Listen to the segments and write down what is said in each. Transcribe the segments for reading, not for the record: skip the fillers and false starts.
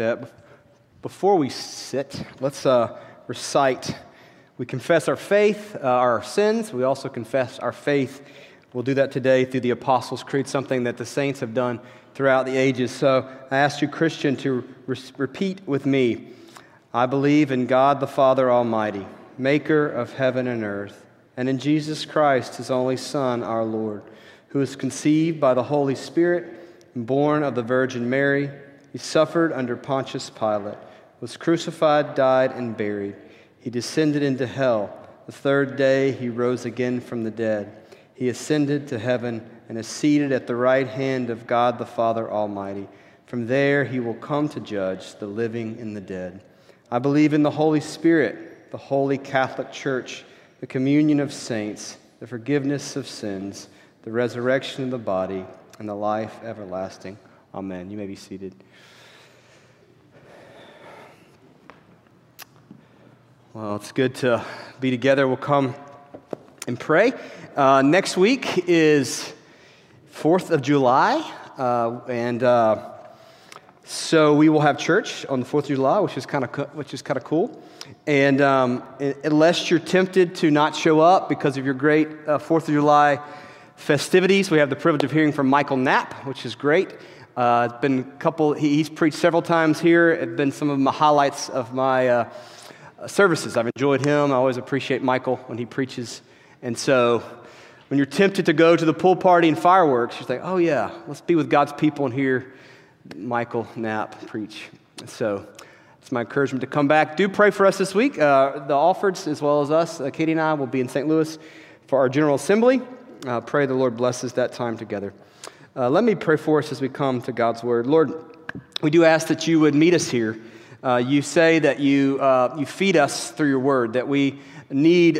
that, before we sit, let's recite. We confess our faith, our sins. We also confess our faith. We'll do that today through the Apostles' Creed, something that the saints have done throughout the ages. So I ask you, Christian, to repeat with me. I believe in God the Father Almighty, maker of heaven and earth, and in Jesus Christ, his only Son, our Lord, who was conceived by the Holy Spirit and born of the Virgin Mary. He suffered under Pontius Pilate, was crucified, died, and buried. He descended into hell. The third day he rose again from the dead. He ascended to heaven and is seated at the right hand of God the Father Almighty. From there he will come to judge the living and the dead. I believe in the Holy Spirit, the Holy Catholic Church, the communion of saints, the forgiveness of sins, the resurrection of the body, and the life everlasting. Amen. You may be seated. Well, it's good to be together. We'll come and pray. Next week is 4th of July, so we will have church on the 4th of July, which is kind of cool. And unless you're tempted to not show up because of your great 4th of July festivities, we have the privilege of hearing from Michael Knapp, which is great. It's been a couple. He's preached several times here. It's been some of my highlights of my services. I've enjoyed him. I always appreciate Michael when he preaches. And so when you're tempted to go to the pool party and fireworks, you're like, oh yeah, let's be with God's people and hear Michael Knapp preach. So it's my encouragement to come back. Do pray for us this week. The Alfords, as well as us, Katie and I, will be in St. Louis for our General Assembly. Pray the Lord blesses that time together. Let me pray for us as we come to God's Word. Lord, we do ask that you would meet us here. You say that you feed us through your word, that we need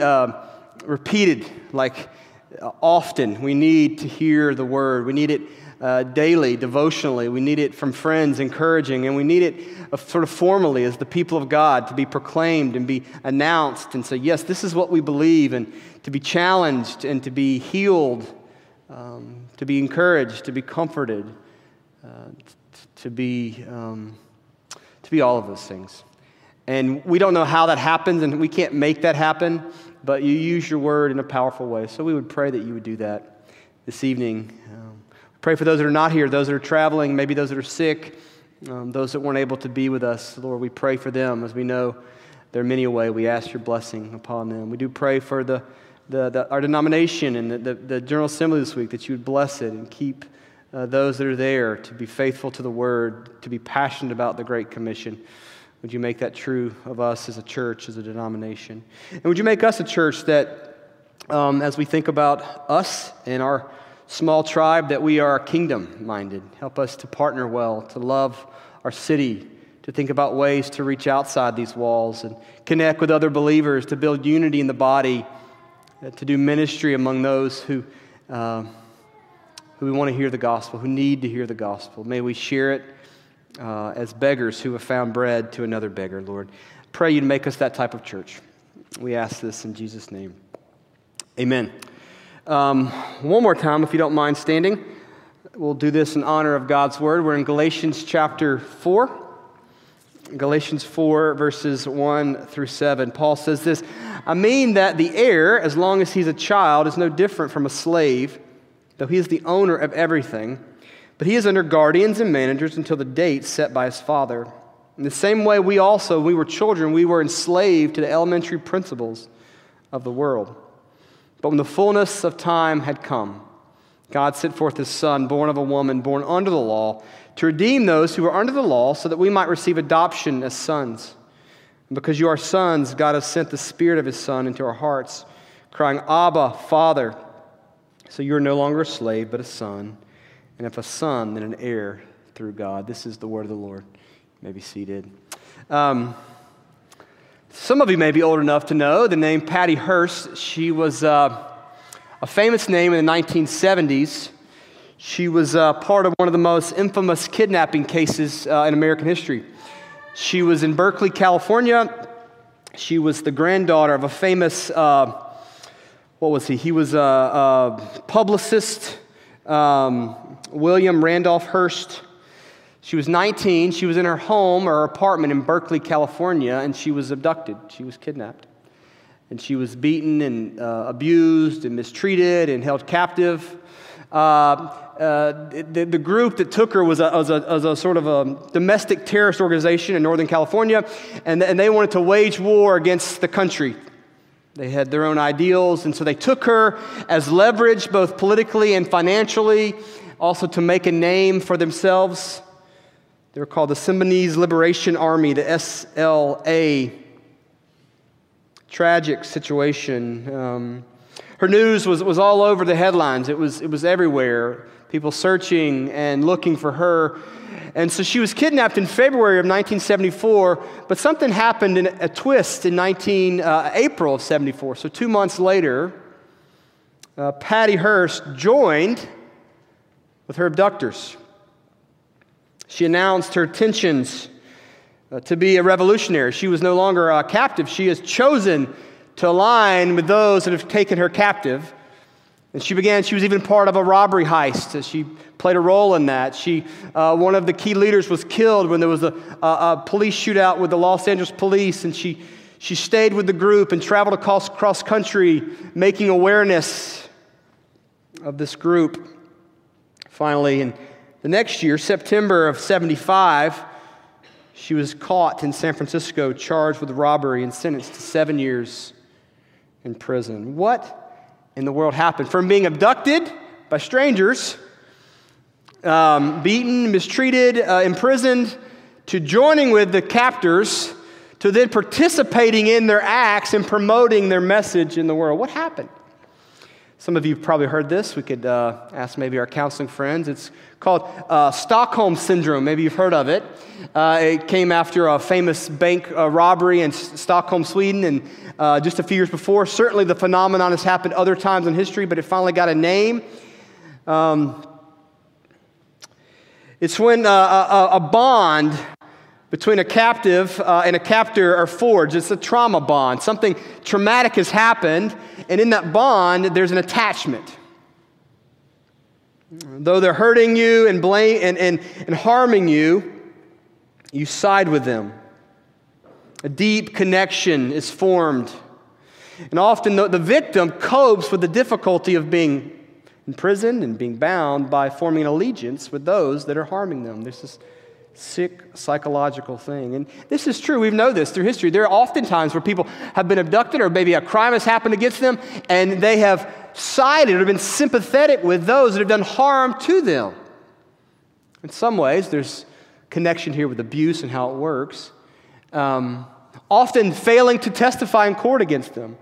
repeated, like often. We need to hear the word. We need it daily, devotionally. We need it from friends, encouraging, and we need it sort of formally as the people of God to be proclaimed and be announced and say, yes, this is what we believe, and to be challenged and to be healed, to be encouraged, to be comforted, to be all of those things. And we don't know how that happens, and we can't make that happen, but you use your word in a powerful way. So we would pray that you would do that this evening. Pray for those that are not here, those that are traveling, maybe those that are sick, those that weren't able to be with us. Lord, we pray for them. As we know, there are many away. We ask your blessing upon them. We do pray for our denomination and the General Assembly this week, that you would bless it and keep those that are there to be faithful to the word, to be passionate about the Great Commission. Would you make that true of us as a church, as a denomination? And would you make us a church that, as we think about us and our small tribe, that we are kingdom-minded. Help us to partner well, to love our city, to think about ways to reach outside these walls and connect with other believers, to build unity in the body, to do ministry among those who we want to hear the gospel, who need to hear the gospel. May we share it as beggars who have found bread to another beggar, Lord. Pray you'd make us that type of church. We ask this in Jesus' name. Amen. One more time, if you don't mind standing. We'll do this in honor of God's word. We're in Galatians chapter 4. Galatians 4, verses 1 through 7. Paul says this, I mean that the heir, as long as he's a child, is no different from a slave, though he is the owner of everything, but he is under guardians and managers until the date set by his father. In the same way, we also, when we were children, we were enslaved to the elementary principles of the world. But when the fullness of time had come, God sent forth his Son, born of a woman, born under the law, to redeem those who were under the law so that we might receive adoption as sons. And because you are sons, God has sent the Spirit of his Son into our hearts, crying, Abba, Father. So you are no longer a slave, but a son. And if a son, then an heir through God. This is the word of the Lord. You may be seated. Some of you may be old enough to know the name Patty Hearst. She was a famous name in the 1970s. She was part of one of the most infamous kidnapping cases in American history. She was in Berkeley, California. She was the granddaughter of a famous... what was he? He was a publicist, William Randolph Hearst. She was 19. She was in her home or apartment in Berkeley, California, and she was abducted. She was kidnapped. And she was beaten and abused and mistreated and held captive. The group that took her was a sort of a domestic terrorist organization in Northern California, and they wanted to wage war against the country. They had their own ideals, and so they took her as leverage both politically and financially, also to make a name for themselves. They were called the Symbionese Liberation Army, the SLA. Tragic situation. Her news was all over the headlines. It was everywhere. People searching and looking for her. And so she was kidnapped in February of 1974, but something happened in a twist in April of 74. So 2 months later, Patty Hearst joined with her abductors. She announced her intentions to be a revolutionary. She was no longer a captive. She has chosen to align with those that have taken her captive. And she was even part of a robbery heist. She played a role in that. One of the key leaders was killed when there was a police shootout with the Los Angeles Police, and she stayed with the group and traveled across country, making awareness of this group. Finally, in the next year, September of 75, she was caught in San Francisco, charged with robbery, and sentenced to 7 years in prison. What in the world happened? From being abducted by strangers, beaten, mistreated, imprisoned, to joining with the captors, to then participating in their acts and promoting their message in the world. What happened? Some of you probably heard this. We could ask maybe our counseling friends. It's called Stockholm Syndrome. Maybe you've heard of it. It came after a famous bank robbery in Stockholm, Sweden, and just a few years before. Certainly the phenomenon has happened other times in history, but it finally got a name. It's when a bond between a captive and a captor are forged. It's a trauma bond. Something traumatic has happened, and in that bond, there's an attachment. Though they're hurting you and harming you, you side with them. A deep connection is formed. And often the victim copes with the difficulty of being imprisoned and being bound by forming an allegiance with those that are harming them. There's this sick psychological thing. And this is true. We know this through history. There are often times where people have been abducted or maybe a crime has happened against them, and they have sided or been sympathetic with those that have done harm to them. In some ways, there's connection here with abuse and how it works. Often failing to testify in court against them,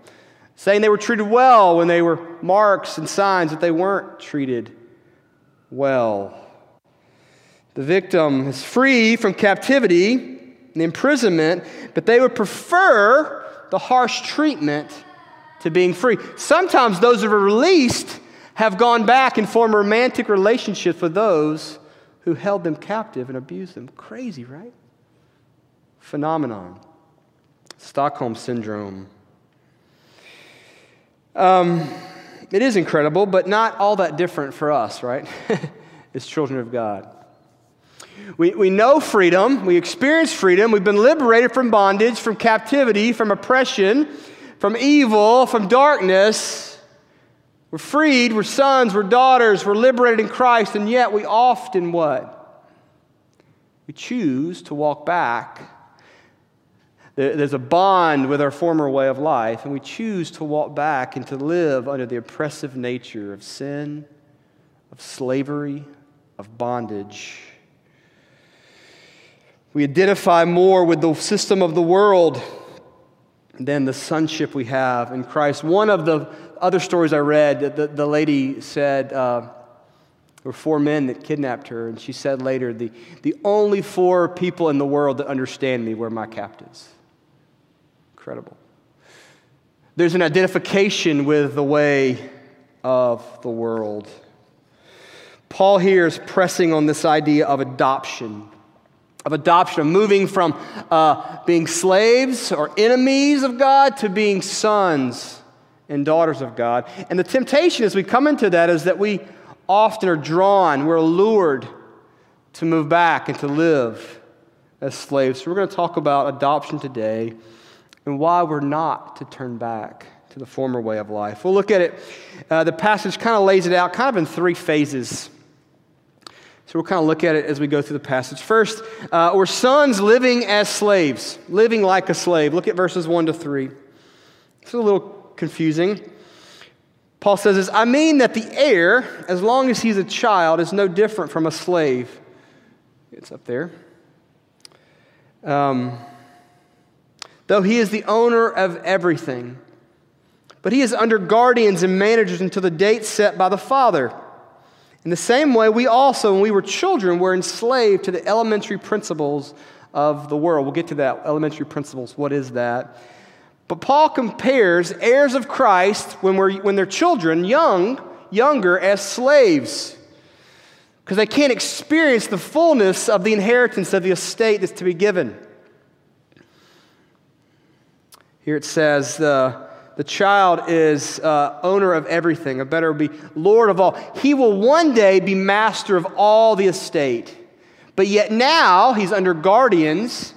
saying they were treated well when they were marks and signs that they weren't treated well. The victim is free from captivity and imprisonment, but they would prefer the harsh treatment to being free. Sometimes those that are released have gone back and formed romantic relationships with those who held them captive and abused them. Crazy, right? Phenomenon. Stockholm Syndrome. It is incredible, but not all that different for us, right? As children of God. We know freedom. We experience freedom. We've been liberated from bondage, from captivity, from oppression, from evil, from darkness. We're freed. We're sons. We're daughters. We're liberated in Christ. And yet we often what? We choose to walk back. There's a bond with our former way of life, and we choose to walk back and to live under the oppressive nature of sin, of slavery, of bondage. We identify more with the system of the world than the sonship we have in Christ. One of the other stories I read, the lady said, there were four men that kidnapped her, and she said later, the only four people in the world that understand me were my captives. Incredible. There's an identification with the way of the world. Paul here is pressing on this idea of adoption. Of moving from being slaves or enemies of God to being sons and daughters of God. And the temptation as we come into that is that we often are drawn, we're allured to move back and to live as slaves. So we're going to talk about adoption today and why we're not to turn back to the former way of life. We'll look at it. The passage kind of lays it out kind of in three phases. So we'll kind of look at it as we go through the passage. First, we're sons living as slaves, living like a slave. Look at verses 1 to 3. It's a little confusing. Paul says this, I mean that the heir, as long as he's a child, is no different from a slave. It's up there. Though he is the owner of everything, but he is under guardians and managers until the date set by the Father. In the same way, we also, when we were children, were enslaved to the elementary principles of the world. We'll get to that, elementary principles. What is that? But Paul compares heirs of Christ when they're children, younger, as slaves, because they can't experience the fullness of the inheritance of the estate that's to be given. Here it says, the child is owner of everything, or better would be Lord of all. He will one day be master of all the estate, but yet now he's under guardians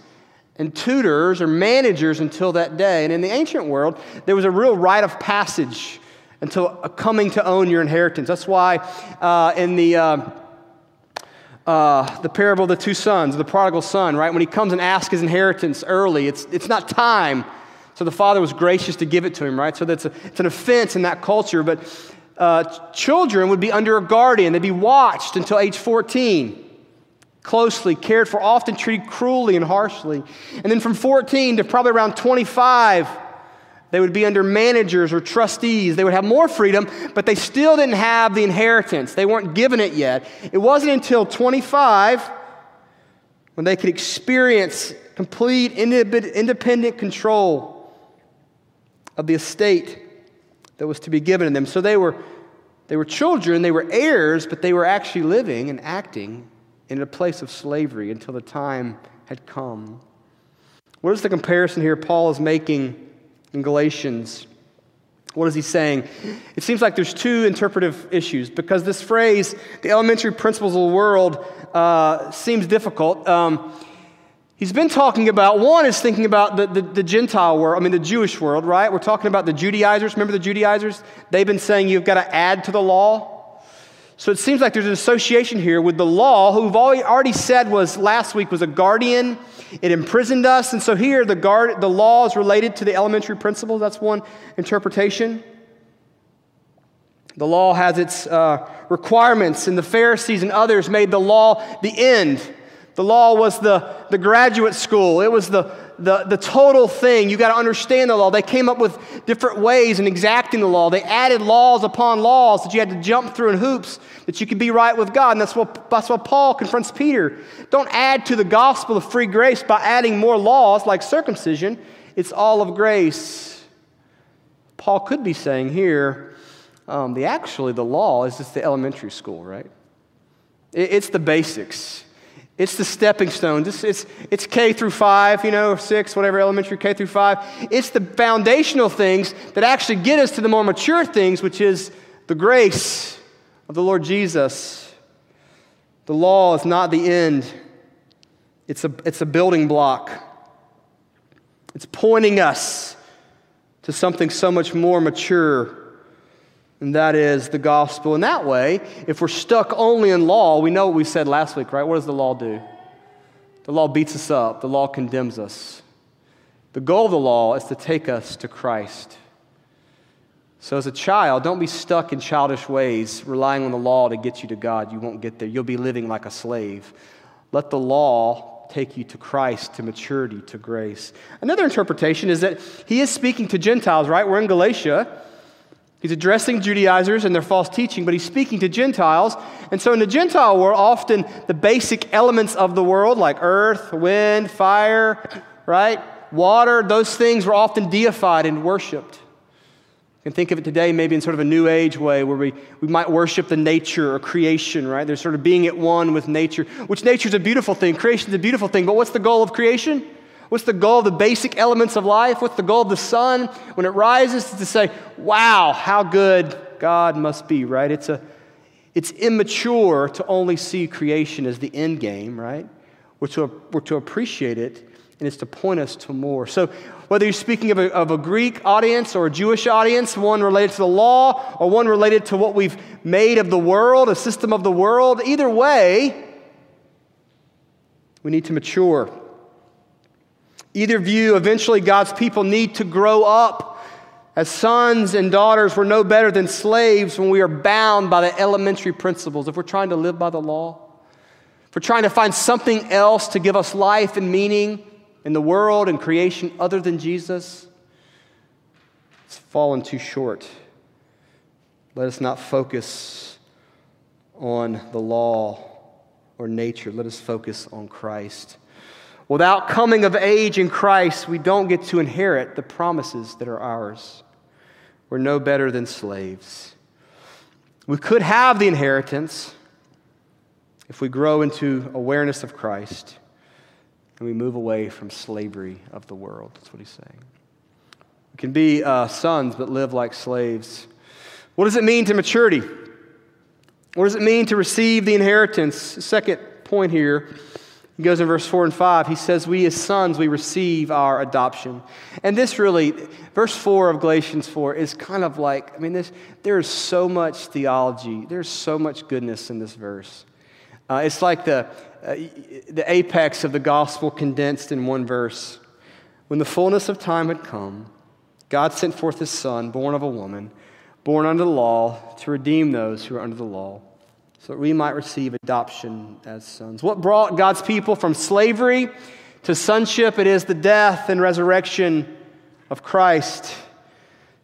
and tutors or managers until that day. And in the ancient world, there was a real rite of passage until coming to own your inheritance. That's why in the parable of the two sons, the prodigal son, right? When he comes and asks his inheritance early, it's not time. So the father was gracious to give it to him, right? So that's it's an offense in that culture. But children would be under a guardian. They'd be watched until age 14, closely cared for, often treated cruelly and harshly. And then from 14 to probably around 25, they would be under managers or trustees. They would have more freedom, but they still didn't have the inheritance. They weren't given it yet. It wasn't until 25 when they could experience complete independent control of the estate that was to be given to them. So they were children, they were heirs, but they were actually living and acting in a place of slavery until the time had come. What is the comparison here Paul is making in Galatians? What is he saying? It seems like there's two interpretive issues, because this phrase, the elementary principles of the world, seems difficult. He's been talking about, one is thinking about the Gentile world, the Jewish world, right? We're talking about the Judaizers. Remember the Judaizers? They've been saying you've got to add to the law. So it seems like there's an association here with the law, who we've already said last week was a guardian. It imprisoned us. And so here the law is related to the elementary principles. That's one interpretation. The law has its requirements, and the Pharisees and others made the law the end. The law was the graduate school. It was the total thing. You got to understand the law. They came up with different ways in exacting the law. They added laws upon laws that you had to jump through in hoops that you could be right with God. And that's why Paul confronts Peter. Don't add to the gospel of free grace by adding more laws like circumcision. It's all of grace. Paul could be saying here, the law is just the elementary school, right? It's the basics. It's the stepping stones. It's K through 5, or 6, whatever, elementary, K through 5. It's the foundational things that actually get us to the more mature things, which is the grace of the Lord Jesus. The law is not the end. It's a building block. It's pointing us to something so much more mature, and that is the gospel. And that way, if we're stuck only in law, we know what we said last week, right? What does the law do? The law beats us up. The law condemns us. The goal of the law is to take us to Christ. So as a child, don't be stuck in childish ways, relying on the law to get you to God. You won't get there. You'll be living like a slave. Let the law take you to Christ, to maturity, to grace. Another interpretation is that he is speaking to Gentiles, right? We're in Galatia. He's addressing Judaizers and their false teaching, but he's speaking to Gentiles. And so in the Gentile world, often the basic elements of the world, like earth, wind, fire, right, water, those things were often deified and worshipped. You can think of it today maybe in sort of a New Age way, where we might worship the nature or creation, right? They're sort of being at one with nature, which nature's a beautiful thing. Creation's a beautiful thing. But what's the goal of creation? What's the goal of the basic elements of life? What's the goal of the sun when it rises? It's to say, wow, how good God must be, right? It's a, It's immature to only see creation as the end game, right? We're to appreciate it, and it's to point us to more. So whether you're speaking of a Greek audience or a Jewish audience, one related to the law or one related to what we've made of the world, a system of the world, either way, we need to mature. Either view, eventually God's people need to grow up. As sons and daughters, we're no better than slaves when we are bound by the elementary principles. If we're trying to live by the law, if we're trying to find something else to give us life and meaning in the world and creation other than Jesus, it's fallen too short. Let us not focus on the law or nature. Let us focus on Christ. Without coming of age in Christ, we don't get to inherit the promises that are ours. We're no better than slaves. We could have the inheritance if we grow into awareness of Christ and we move away from slavery of the world. That's what he's saying. We can be sons but live like slaves. What does it mean to maturity? What does it mean to receive the inheritance? Second point here. He goes in verse 4 and 5. He says, we as sons, we receive our adoption. And this really, verse 4 of Galatians 4 is kind of like, I mean, there is so much theology. There's so much goodness in this verse. It's like the apex of the gospel condensed in one verse. When the fullness of time had come, God sent forth his son, born of a woman, born under the law, to redeem those who are under the law, so that we might receive adoption as sons. What brought God's people from slavery to sonship? It is the death and resurrection of Christ.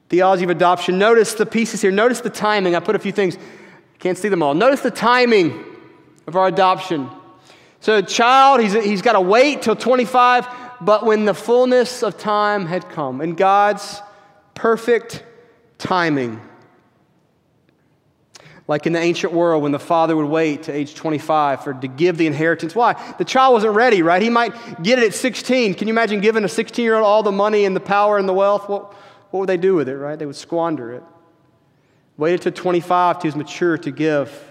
Theology of adoption. Notice the pieces here. Notice the timing. I put a few things. Can't see them all. Notice the timing of our adoption. So a child, he's got to wait till 25, but when the fullness of time had come, in God's perfect timing. Like in the ancient world when the father would wait to age 25 to give the inheritance. Why? The child wasn't ready, right? He might get it at 16. Can you imagine giving a 16-year-old all the money and the power and the wealth? What would they do with it, right? They would squander it. Waited to 25 till he was mature to give.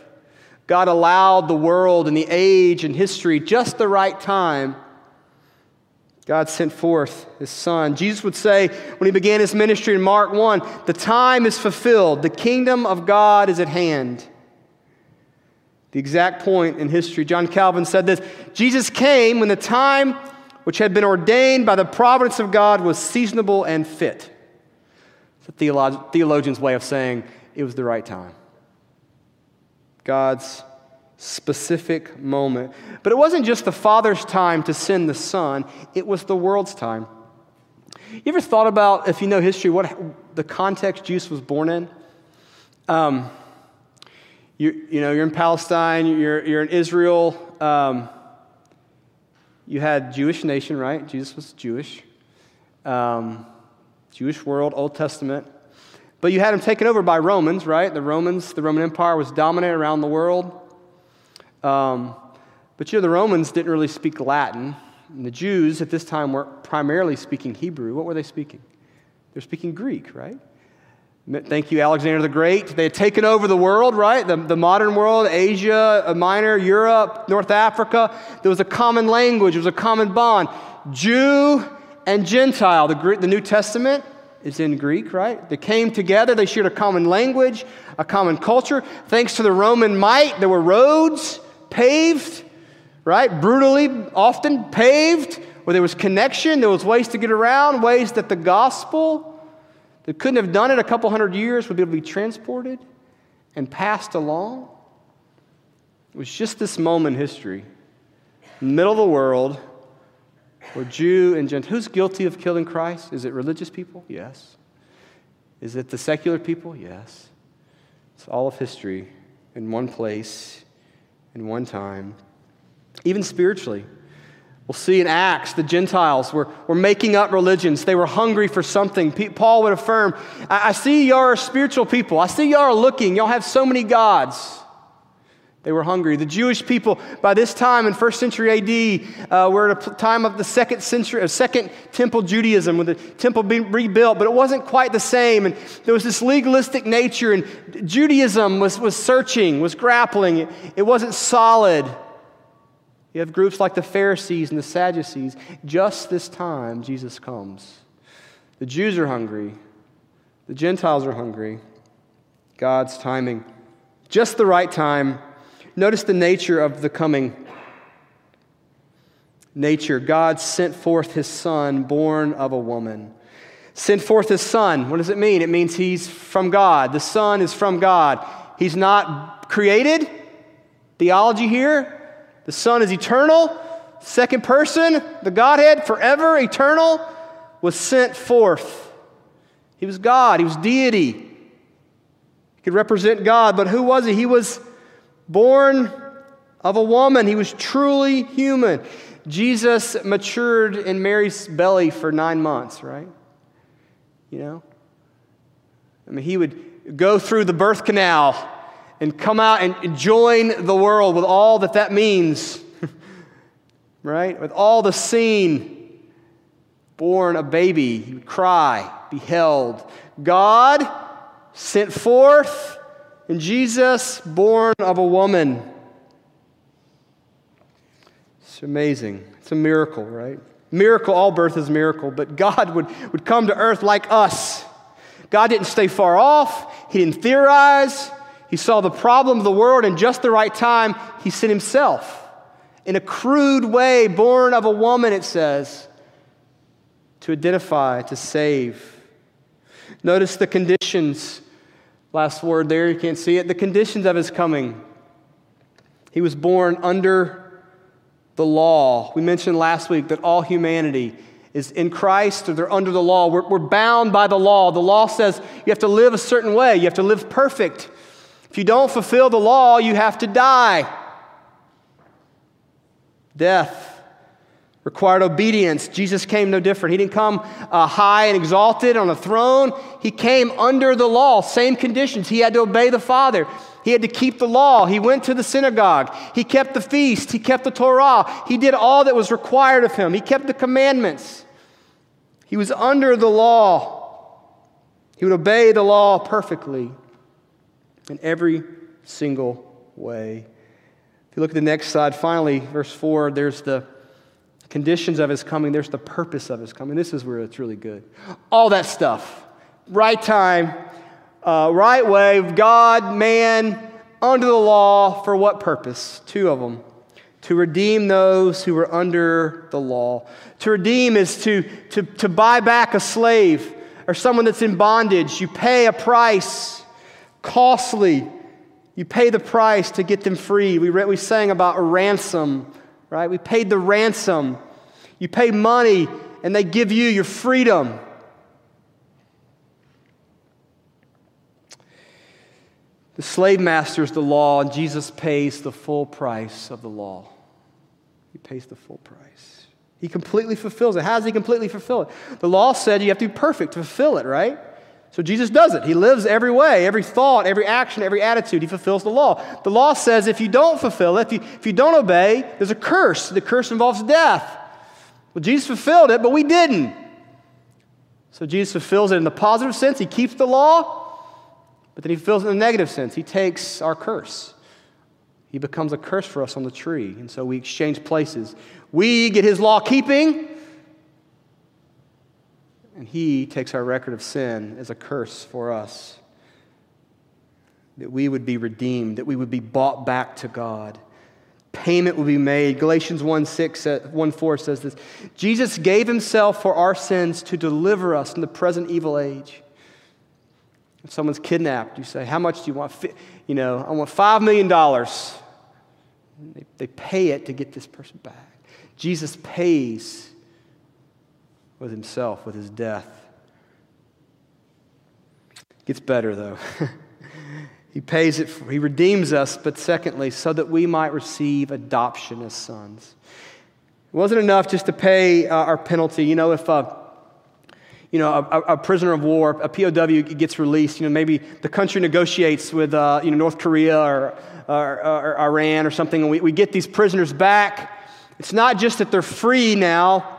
God allowed the world and the age and history just the right time. God sent forth his son. Jesus would say when he began his ministry in Mark 1, the time is fulfilled. The kingdom of God is at hand. The exact point in history. John Calvin said this, Jesus came when the time which had been ordained by the providence of God was seasonable and fit. It's a theologian's way of saying it was the right time. God's specific moment. But it wasn't just the Father's time to send the Son, it was the world's time. You ever thought about, if you know history, what the context Jesus was born in? You're in Palestine, you're in Israel, you had Jewish nation, right? Jesus was Jewish. Jewish world, Old Testament. But you had him taken over by Romans, right? The Roman Empire was dominant around the world. But the Romans didn't really speak Latin, and the Jews at this time were primarily speaking Hebrew. What were they speaking? They were speaking Greek, right? Thank you, Alexander the Great. They had taken over the world, right? The modern world, Asia Minor, Europe, North Africa. There was a common language. There was a common bond. Jew and Gentile. The New Testament is in Greek, right? They came together. They shared a common language, a common culture. Thanks to the Roman might, there were roads paved, right? Brutally often paved, where there was connection, there was ways to get around, ways that the gospel that couldn't have done it a couple hundred years would be able to be transported and passed along. It was just this moment in history, middle of the world, where Jew and Gentile. Who's guilty of killing Christ? Is it religious people? Yes. Is it the secular people? Yes. It's all of history in one place. In one time, even spiritually. We'll see in Acts, the Gentiles were making up religions. They were hungry for something. Paul would affirm, I see y'all are spiritual people. I see y'all are looking. Y'all have so many gods. They were hungry. The Jewish people by this time in 1st century AD were at a time of the second temple Judaism, with the temple being rebuilt, but it wasn't quite the same. And there was this legalistic nature, and Judaism was searching, was grappling. It wasn't solid. You have groups like the Pharisees and the Sadducees. Just this time, Jesus comes. The Jews are hungry. The Gentiles are hungry. God's timing. Just the right time. Notice the nature of the coming. Nature. God sent forth his son, born of a woman. Sent forth his son. What does it mean? It means he's from God. The son is from God. He's not created. Theology here. The son is eternal. Second person, the Godhead, forever, eternal, was sent forth. He was God. He was deity. He could represent God, but who was he? He was born of a woman. He was truly human. Jesus matured in Mary's belly for 9 months, right? You know? I mean, he would go through the birth canal and come out and join the world with all that that means, right? With all the scene. Born a baby, he would cry, be held. God sent forth. And Jesus, born of a woman. It's amazing. It's a miracle, right? Miracle, all birth is a miracle, but God would come to earth like us. God didn't stay far off. He didn't theorize. He saw the problem of the world, and just the right time, he sent himself. In a crude way, born of a woman, it says, to identify, to save. Notice the conditions. Last word there, you can't see it. The conditions of his coming. He was born under the law. We mentioned last week that all humanity is in Christ, or they're under the law. We're bound by the law. The law says you have to live a certain way. You have to live perfect. If you don't fulfill the law, you have to die. Death required obedience. Jesus came no different. He didn't come high and exalted on a throne. He came under the law, same conditions. He had to obey the Father. He had to keep the law. He went to the synagogue. He kept the feast. He kept the Torah. He did all that was required of him. He kept the commandments. He was under the law. He would obey the law perfectly in every single way. If you look at the next slide, finally, verse 4, there's the conditions of his coming. There's the purpose of his coming. This is where it's really good. All that stuff. Right time, right way, God, man, under the law. For what purpose? Two of them. To redeem those who were under the law. To redeem is to buy back a slave or someone that's in bondage. You pay a price, costly. You pay the price to get them free. We sang about a ransom. Right? We paid the ransom. You pay money, and they give you your freedom. The slave master is the law, and Jesus pays the full price of the law. He pays the full price. He completely fulfills it. How does he completely fulfill it? The law said you have to be perfect to fulfill it, right? So Jesus does it. He lives every way, every thought, every action, every attitude. He fulfills the law. The law says if you don't fulfill it, if you don't obey, there's a curse. The curse involves death. Well, Jesus fulfilled it, but we didn't. So Jesus fulfills it in the positive sense. He keeps the law, but then he fulfills it in the negative sense. He takes our curse. He becomes a curse for us on the tree, and so we exchange places. We get his law keeping, and he takes our record of sin as a curse for us, that we would be redeemed, that we would be bought back to God. Payment would be made. Galatians 1:4 says this: Jesus gave himself for our sins to deliver us from the present evil age. If someone's kidnapped, you say, how much do you want? You know, I want $5 million. They pay it to get this person back. Jesus pays with himself, with his death. It gets better, though. He pays it, he redeems us, but secondly, so that we might receive adoption as sons. It wasn't enough just to pay our penalty. You know, if you know, a prisoner of war, a POW gets released. You know, maybe the country negotiates with you know, North Korea or Iran or something, and we get these prisoners back. It's not just that they're free now.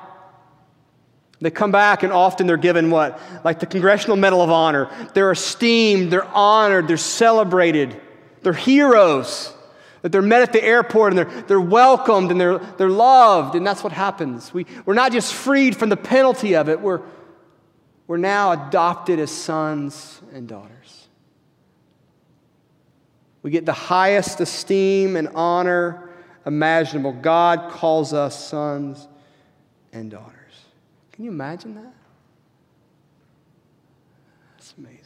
They come back, and often they're given what? Like the Congressional Medal of Honor. They're esteemed, they're honored, they're celebrated. They're heroes. That they're met at the airport, and they're welcomed, and they're loved, and that's what happens. We're not just freed from the penalty of it. We're now adopted as sons and daughters. We get the highest esteem and honor imaginable. God calls us sons and daughters. Can you imagine that? That's amazing.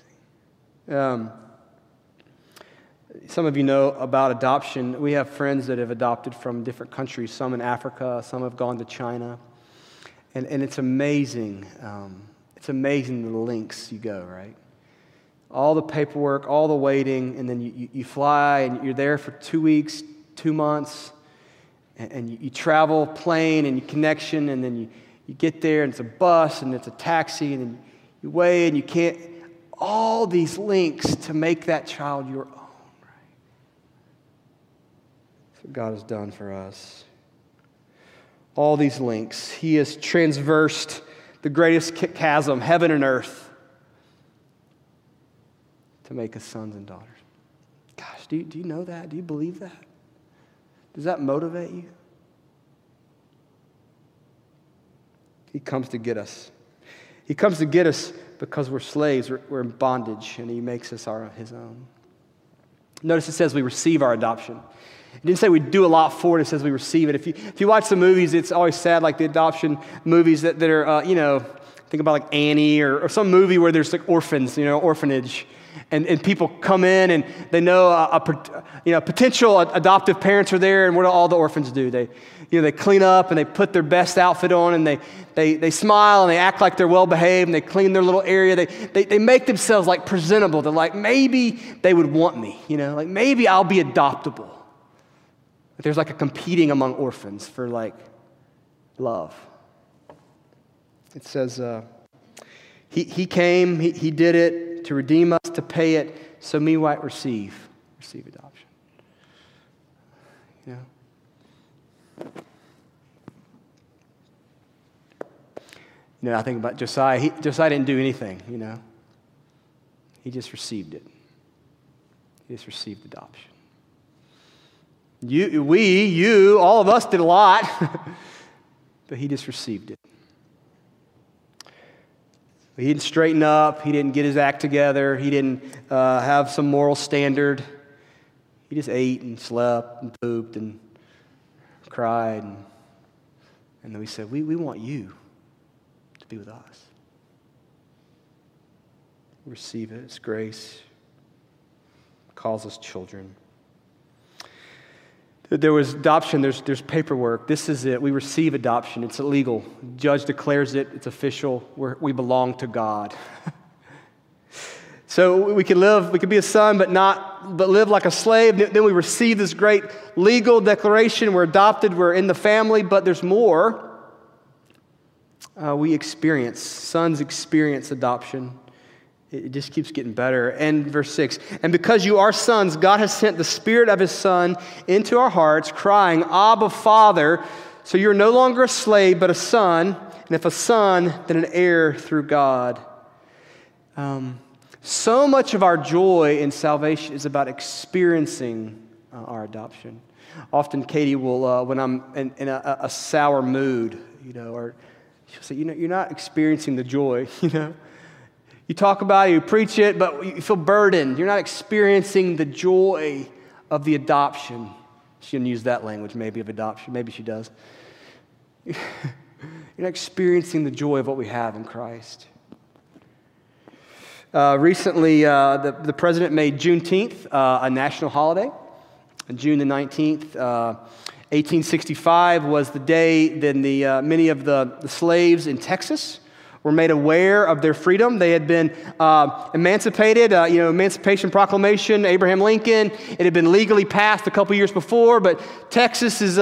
Some of you know about adoption. We have friends that have adopted from different countries, some in Africa, some have gone to China. And it's amazing. It's amazing the lengths you go, right? All the paperwork, all the waiting, and then you fly, and you're there for 2 weeks, 2 months, and you travel, plane, and you connection, and then you get there, and it's a bus, and it's a taxi, and then you weigh, and you can't. All these links to make that child your own. What God has done for us. All these links. He has transversed the greatest chasm, heaven and earth, to make us sons and daughters. Gosh, do you know that? Do you believe that? Does that motivate you? He comes to get us. He comes to get us because we're slaves, we're in bondage, and he makes us his own. Notice it says we receive our adoption. It didn't say we do a lot for it. It says we receive it. If you watch the movies, it's always sad, like the adoption movies that are, you know, think about like Annie or some movie where there's like orphans, you know, orphanage. And people come in and they know, you know, potential adoptive parents are there, and what do all the orphans do? They, you know, they clean up and they put their best outfit on, and they smile and they act like they're well-behaved, and they clean their little area. They make themselves like presentable. They're like, maybe they would want me, you know, like maybe I'll be adoptable. There's like a competing among orphans for like love. It says he came, he did it to redeem us, to pay it, so me might receive adoption. You know? You know, I think about Josiah. Josiah didn't do anything, you know. He just received it. He just received adoption. You, all of us did a lot, but he just received it. He didn't straighten up. He didn't get his act together. He didn't have some moral standard. He just ate and slept and pooped and cried. And then we said, we want you to be with us. Receive it. It's grace. It calls us children. There was adoption, there's paperwork. This is it. We receive adoption. It's illegal. Judge declares it. It's official. We belong to God. So we could be a son, but live like a slave. Then we receive this great legal declaration. We're adopted. We're in the family, but there's more. We experience. Sons experience adoption. It just keeps getting better. And verse 6, and because you are sons, God has sent the Spirit of His Son into our hearts, crying, Abba, Father. So you're no longer a slave, but a son. And if a son, then an heir through God. So much of our joy in salvation is about experiencing our adoption. Often Katie will, when I'm in a sour mood, you know, or she'll say, you know, you're not experiencing the joy, you know. You talk about it, you preach it, but you feel burdened. You're not experiencing the joy of the adoption. She didn't use that language, maybe, of adoption. Maybe she does. You're not experiencing the joy of what we have in Christ. Recently, the president made Juneteenth a national holiday. On June the 19th, 1865 was the day then many of the slaves in Texas were made aware of their freedom. They had been emancipated, Emancipation Proclamation, Abraham Lincoln. It had been legally passed a couple years before, but Texas is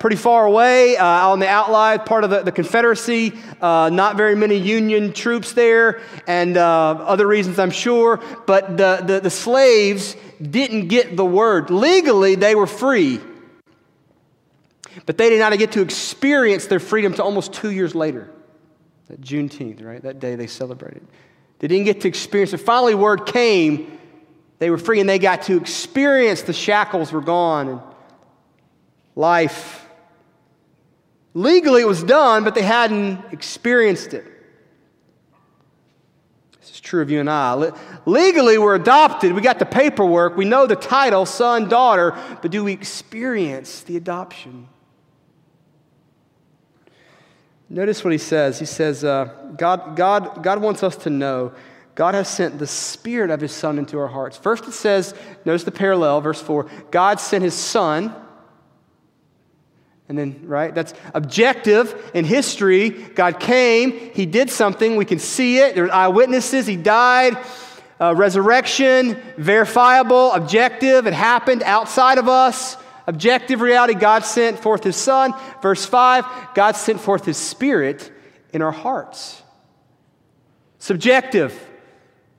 pretty far away on the outlying part of the Confederacy. Not very many Union troops there, and other reasons, I'm sure. But the slaves didn't get the word. Legally, they were free, but they did not get to experience their freedom until almost 2 years later. That Juneteenth, right? That day they celebrated. They didn't get to experience it. Finally, word came. They were free, and they got to experience the shackles were gone and life. Legally, it was done, but they hadn't experienced it. This is true of you and I. Legally, we're adopted. We got the paperwork. We know the title, son, daughter, but do we experience the adoption? Notice what he says. He says, God wants us to know God has sent the Spirit of His Son into our hearts. First it says, notice the parallel, verse 4, God sent His Son. And then, right, that's objective in history. God came. He did something. We can see it. There's eyewitnesses. He died. Resurrection, verifiable, objective. It happened outside of us. Objective reality, God sent forth His Son. Verse 5, God sent forth His Spirit in our hearts. Subjective,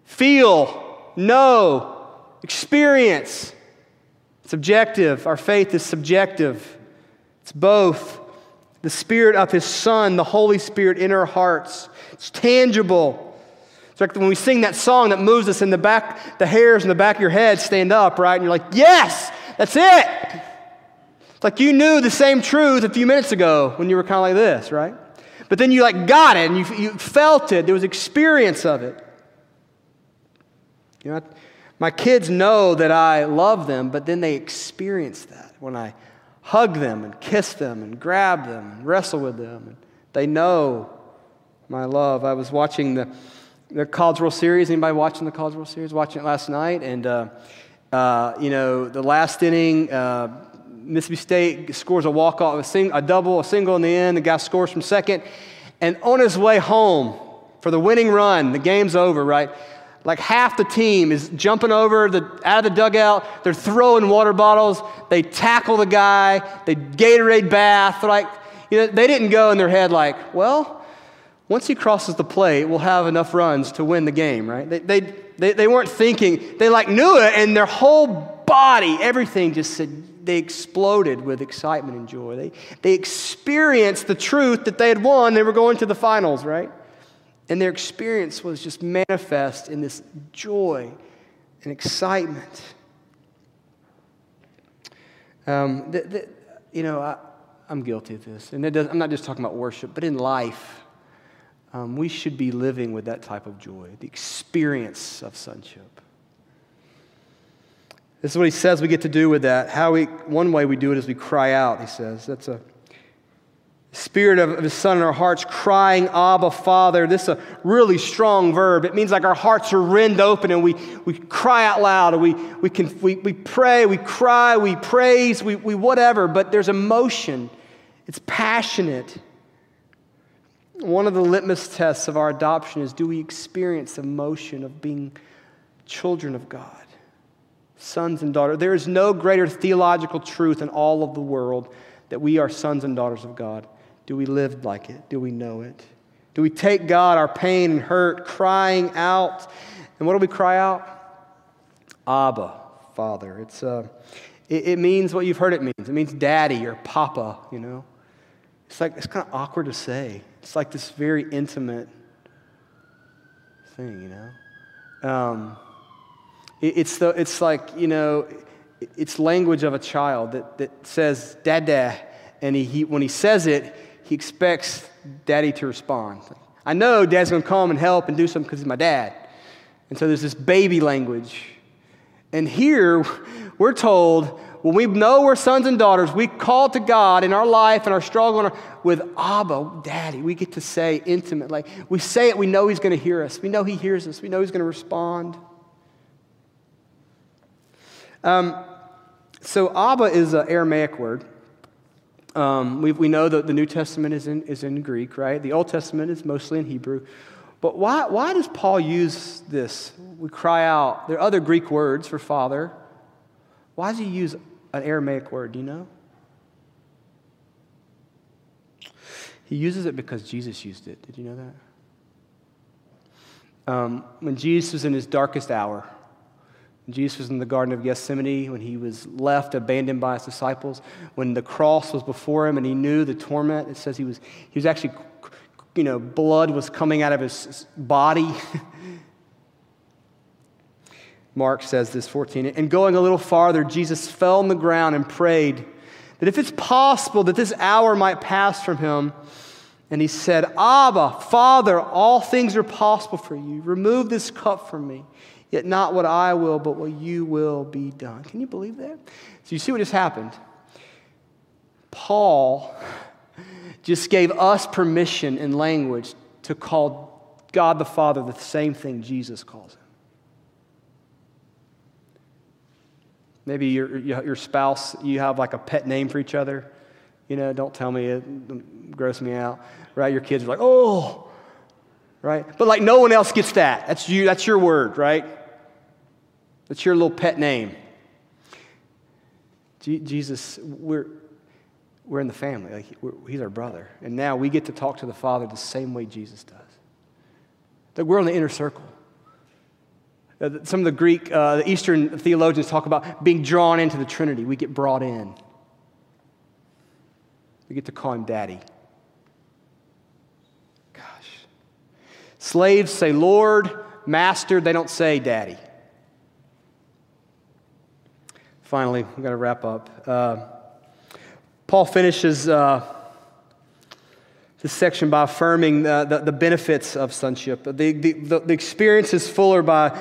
feel, know, experience. Subjective, our faith is subjective. It's both the Spirit of His Son, the Holy Spirit in our hearts. It's tangible. It's like when we sing that song that moves us in the back, the hairs in the back of your head stand up, right? And you're like, yes! That's it. It's like you knew the same truth a few minutes ago when you were kind of like this, right? But then you like got it and you felt it. There was experience of it. You know, my kids know that I love them, but then they experience that when I hug them and kiss them and grab them and wrestle with them. And they know my love. I was watching the College World Series. Anybody watching the College World Series? Watching it last night, and the last inning, Mississippi State scores a walk-off, a double, a single in the end. The guy scores from second. And on his way home for the winning run, the game's over, right? Like half the team is jumping over out of the dugout. They're throwing water bottles. They tackle the guy. They Gatorade bath. They're like, they didn't go in their head like, well, once he crosses the plate, we'll have enough runs to win the game, right? They weren't thinking. They like knew it, and their whole body, everything just said, they exploded with excitement and joy. They experienced the truth that they had won. They were going to the finals, right? And their experience was just manifest in this joy and excitement. I'm guilty of this. And I'm not just talking about worship, but in life. We should be living with that type of joy, the experience of sonship. This is what he says we get to do with that. One way we do it is we cry out, he says. That's a Spirit of His Son in our hearts, crying, Abba, Father. This is a really strong verb. It means like our hearts are rend open and we cry out loud, and we pray, we cry, we praise, we whatever, but there's emotion. It's passionate. One of the litmus tests of our adoption is, do we experience the emotion of being children of God, sons and daughters? There is no greater theological truth in all of the world that we are sons and daughters of God. Do we live like it? Do we know it? Do we take God, our pain and hurt, crying out? And what do we cry out? Abba, Father. It means what you've heard it means. It means daddy or papa, It's kind of awkward to say. It's like this very intimate thing, It's language of a child that says "dada," and when he says it, he expects daddy to respond. Like, I know dad's gonna come and help and do something because he's my dad, and so there's this baby language. And here, we're told, when we know we're sons and daughters, we call to God in our life and our struggle with Abba, Daddy. We get to say intimate. Like, we say it, we know He's going to hear us. We know He hears us. We know He's going to respond. So Abba is an Aramaic word. We know that the New Testament is in Greek, right? The Old Testament is mostly in Hebrew. But why does Paul use this? We cry out. There are other Greek words for father. Why does he use an Aramaic word? Do you know? He uses it because Jesus used it. Did you know that? When Jesus was in his darkest hour, when Jesus was in the Garden of Gethsemane, when he was left abandoned by his disciples, when the cross was before him and he knew the torment, it says he was actually, blood was coming out of his body. Mark says this, 14, and going a little farther, Jesus fell on the ground and prayed that if it's possible that this hour might pass from him. And he said, Abba, Father, all things are possible for you. Remove this cup from me. Yet not what I will, but what you will be done. Can you believe that? So you see what just happened. Paul just gave us permission in language to call God the Father the same thing Jesus calls him. Maybe your spouse, you have like a pet name for each other. Don't tell me, it grosses me out. Right? Your kids are like, oh, right? But like no one else gets that. That's you. That's your word, right? That's your little pet name. Jesus, we're in the family. He's our brother. And now we get to talk to the Father the same way Jesus does. That we're in the inner circle. Some of the Greek, Eastern theologians talk about being drawn into the Trinity. We get brought in. We get to call him Daddy. Gosh. Slaves say Lord, Master. They don't say Daddy. Finally, we've got to wrap up. Paul finishes this section by affirming the benefits of sonship. The experience is fuller by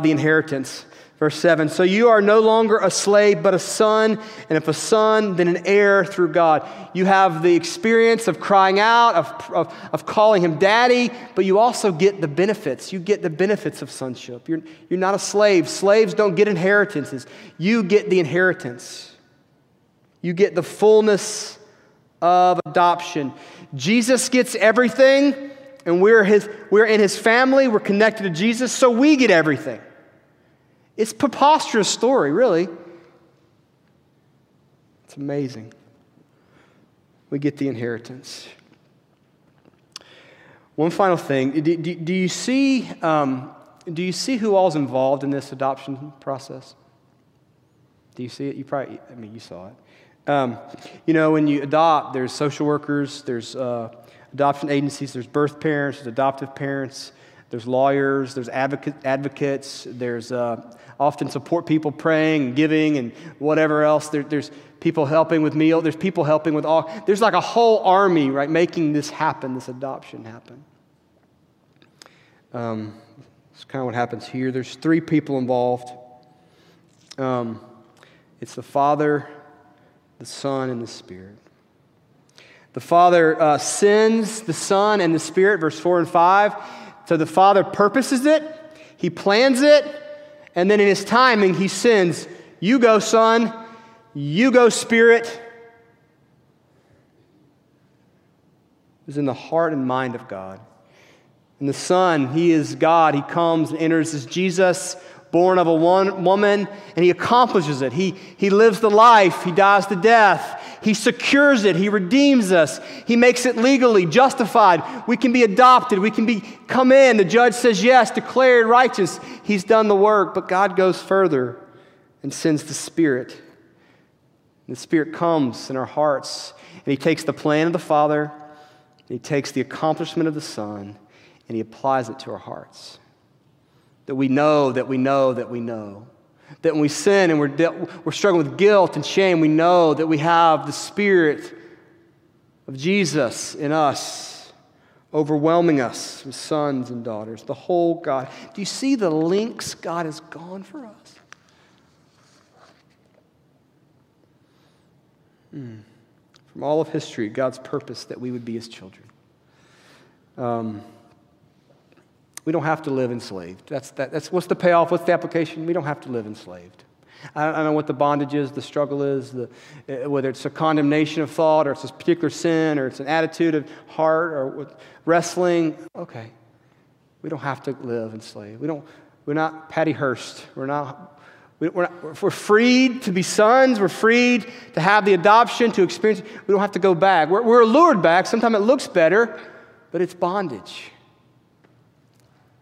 the inheritance. Verse 7, so you are no longer a slave but a son, and if a son, then an heir through God. You have the experience of crying out, of calling him Daddy, but you also get the benefits. You get the benefits of sonship. You're not a slave. Slaves don't get inheritances. You get the inheritance. You get the fullness of adoption. Jesus gets everything, and we're in his family, we're connected to Jesus, so we get everything. It's a preposterous story, really. It's amazing. We get the inheritance. One final thing. Do you see who all's involved in this adoption process? Do you see it? You saw it. When you adopt, there's social workers, there's adoption agencies, there's birth parents, there's adoptive parents, there's lawyers, there's advocates, there's often support people praying and giving and whatever else. There's people helping with meals. There's people helping with all. There's like a whole army, right, making this happen, this adoption happen. That's kind of what happens here. There's three people involved. It's the Father, the Son, and the Spirit. The Father sends the Son and the Spirit, verse 4 and 5. So the Father purposes it, he plans it, and then in his timing, he sends, you go, Son, you go, Spirit. It's in the heart and mind of God. And the Son, he is God. He comes and enters as Jesus, born of a woman, and he accomplishes it. He lives the life. He dies the death. He secures it. He redeems us. He makes it legally justified. We can be adopted. We can come in. The judge says yes, declared righteous. He's done the work, but God goes further and sends the Spirit. And the Spirit comes in our hearts, and he takes the plan of the Father, and he takes the accomplishment of the Son, and he applies it to our hearts. That we know, that we know, that we know. That when we sin and we're struggling with guilt and shame, we know that we have the Spirit of Jesus in us, overwhelming us with sons and daughters, the whole God. Do you see the links God has gone for us? From all of history, God's purpose that we would be his children. We don't have to live enslaved. That's what's the payoff? What's the application? We don't have to live enslaved. I don't know what the bondage is, the struggle is, whether it's a condemnation of thought or it's a particular sin or it's an attitude of heart or wrestling. Okay, we don't have to live enslaved. We're not Patty Hearst. We're freed to be sons. We're freed to have the adoption, to experience. We don't have to go back. We're lured back. Sometimes it looks better, but it's bondage.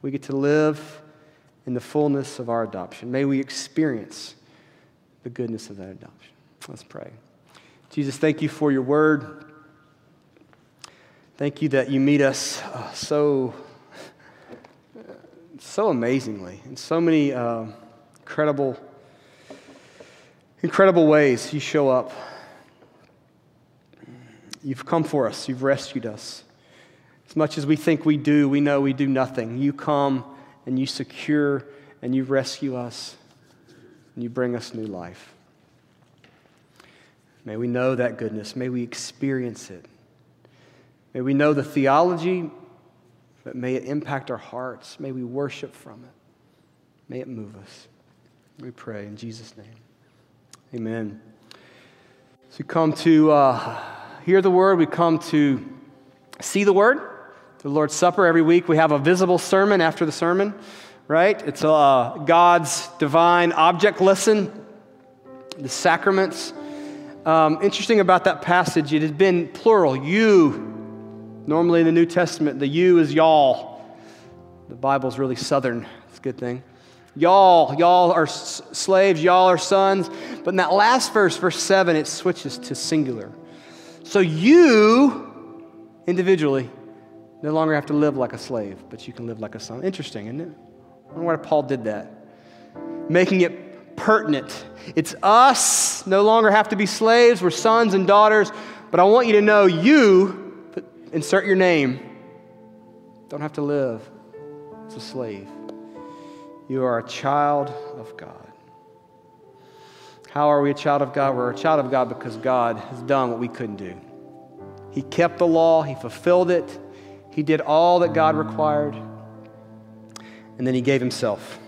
We get to live in the fullness of our adoption. May we experience the goodness of that adoption. Let's pray. Jesus, thank you for your word. Thank you that you meet us so amazingly in so many incredible ways. You show up. You've come for us. You've rescued us. As much as we think we do, we know we do nothing. You come and you secure and you rescue us and you bring us new life. May we know that goodness. May we experience it. May we know the theology, but may it impact our hearts. May we worship from it. May it move us. We pray in Jesus' name. Amen. So we come to hear the word. We come to see the word. The Lord's Supper every week. We have a visible sermon after the sermon, right? It's God's divine object lesson, the sacraments. Interesting about that passage, it has been plural, you. Normally in the New Testament, the you is y'all. The Bible's really southern. It's a good thing. Y'all are slaves, y'all are sons. But in that last verse, verse 7, it switches to singular. So you, individually, no longer have to live like a slave, but you can live like a son. Interesting, isn't it? I wonder why Paul did that. Making it pertinent. It's us, no longer have to be slaves, we're sons and daughters, but I want you to know you, insert your name, don't have to live as a slave. You are a child of God. How are we a child of God? We're a child of God because God has done what we couldn't do. He kept the law, He fulfilled it, He did all that God required, and then He gave Himself.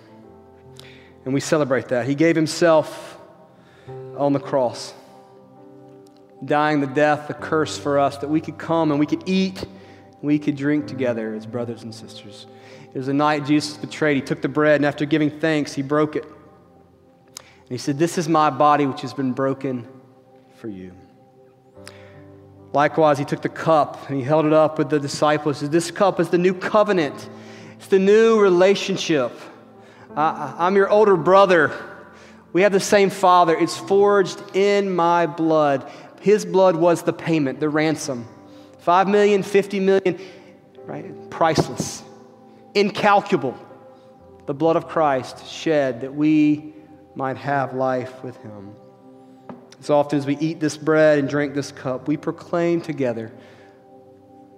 And we celebrate that. He gave Himself on the cross, dying the death, the curse for us, that we could come and we could eat, we could drink together as brothers and sisters. It was the night Jesus was betrayed. He took the bread, and after giving thanks, He broke it. And He said, "This is my body which has been broken for you." Likewise, He took the cup and He held it up with the disciples. He said, "This cup is the new covenant. It's the new relationship. I'm your older brother. We have the same Father. It's forged in my blood." His blood was the payment, the ransom. 5 million, 50 million, right? Priceless, incalculable. The blood of Christ shed that we might have life with Him. As often as we eat this bread and drink this cup, we proclaim together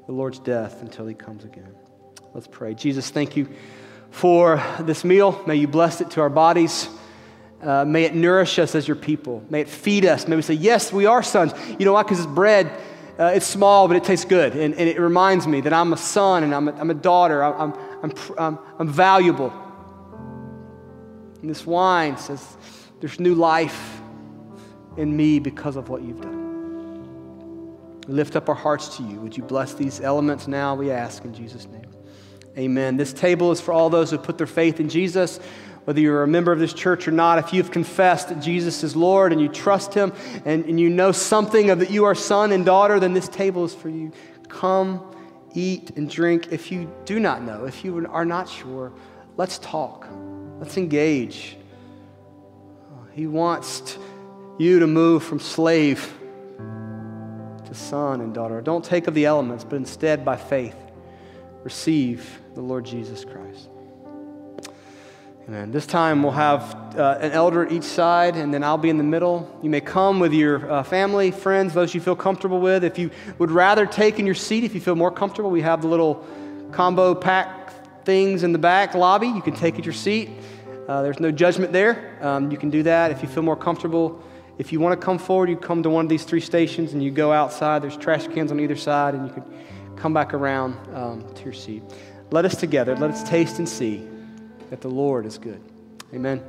the Lord's death until He comes again. Let's pray. Jesus, thank you for this meal. May you bless it to our bodies. May it nourish us as your people. May it feed us. May we say, yes, we are sons. You know why? Because it's bread. It's small, but it tastes good. And it reminds me that I'm a son and I'm a daughter. I'm valuable. And this wine says there's new life in me because of what you've done. Lift up our hearts to you. Would you bless these elements now, we ask in Jesus' name. Amen. This table is for all those who put their faith in Jesus, whether you're a member of this church or not. If you've confessed that Jesus is Lord and you trust Him and you know something of that you are son and daughter, then this table is for you. Come, eat, and drink. If you do not know, if you are not sure, let's talk. Let's engage. He wants you to move from slave to son and daughter. Don't take of the elements, but instead by faith, receive the Lord Jesus Christ. Amen. This time we'll have an elder at each side, and then I'll be in the middle. You may come with your family, friends, those you feel comfortable with. If you would rather take in your seat, if you feel more comfortable, we have the little combo pack things in the back lobby. You can take at your seat. There's no judgment there. You can do that if you feel more comfortable. If you want to come forward, you come to one of these three stations and you go outside. There's trash cans on either side and you can come back around to your seat. Let us taste and see that the Lord is good. Amen.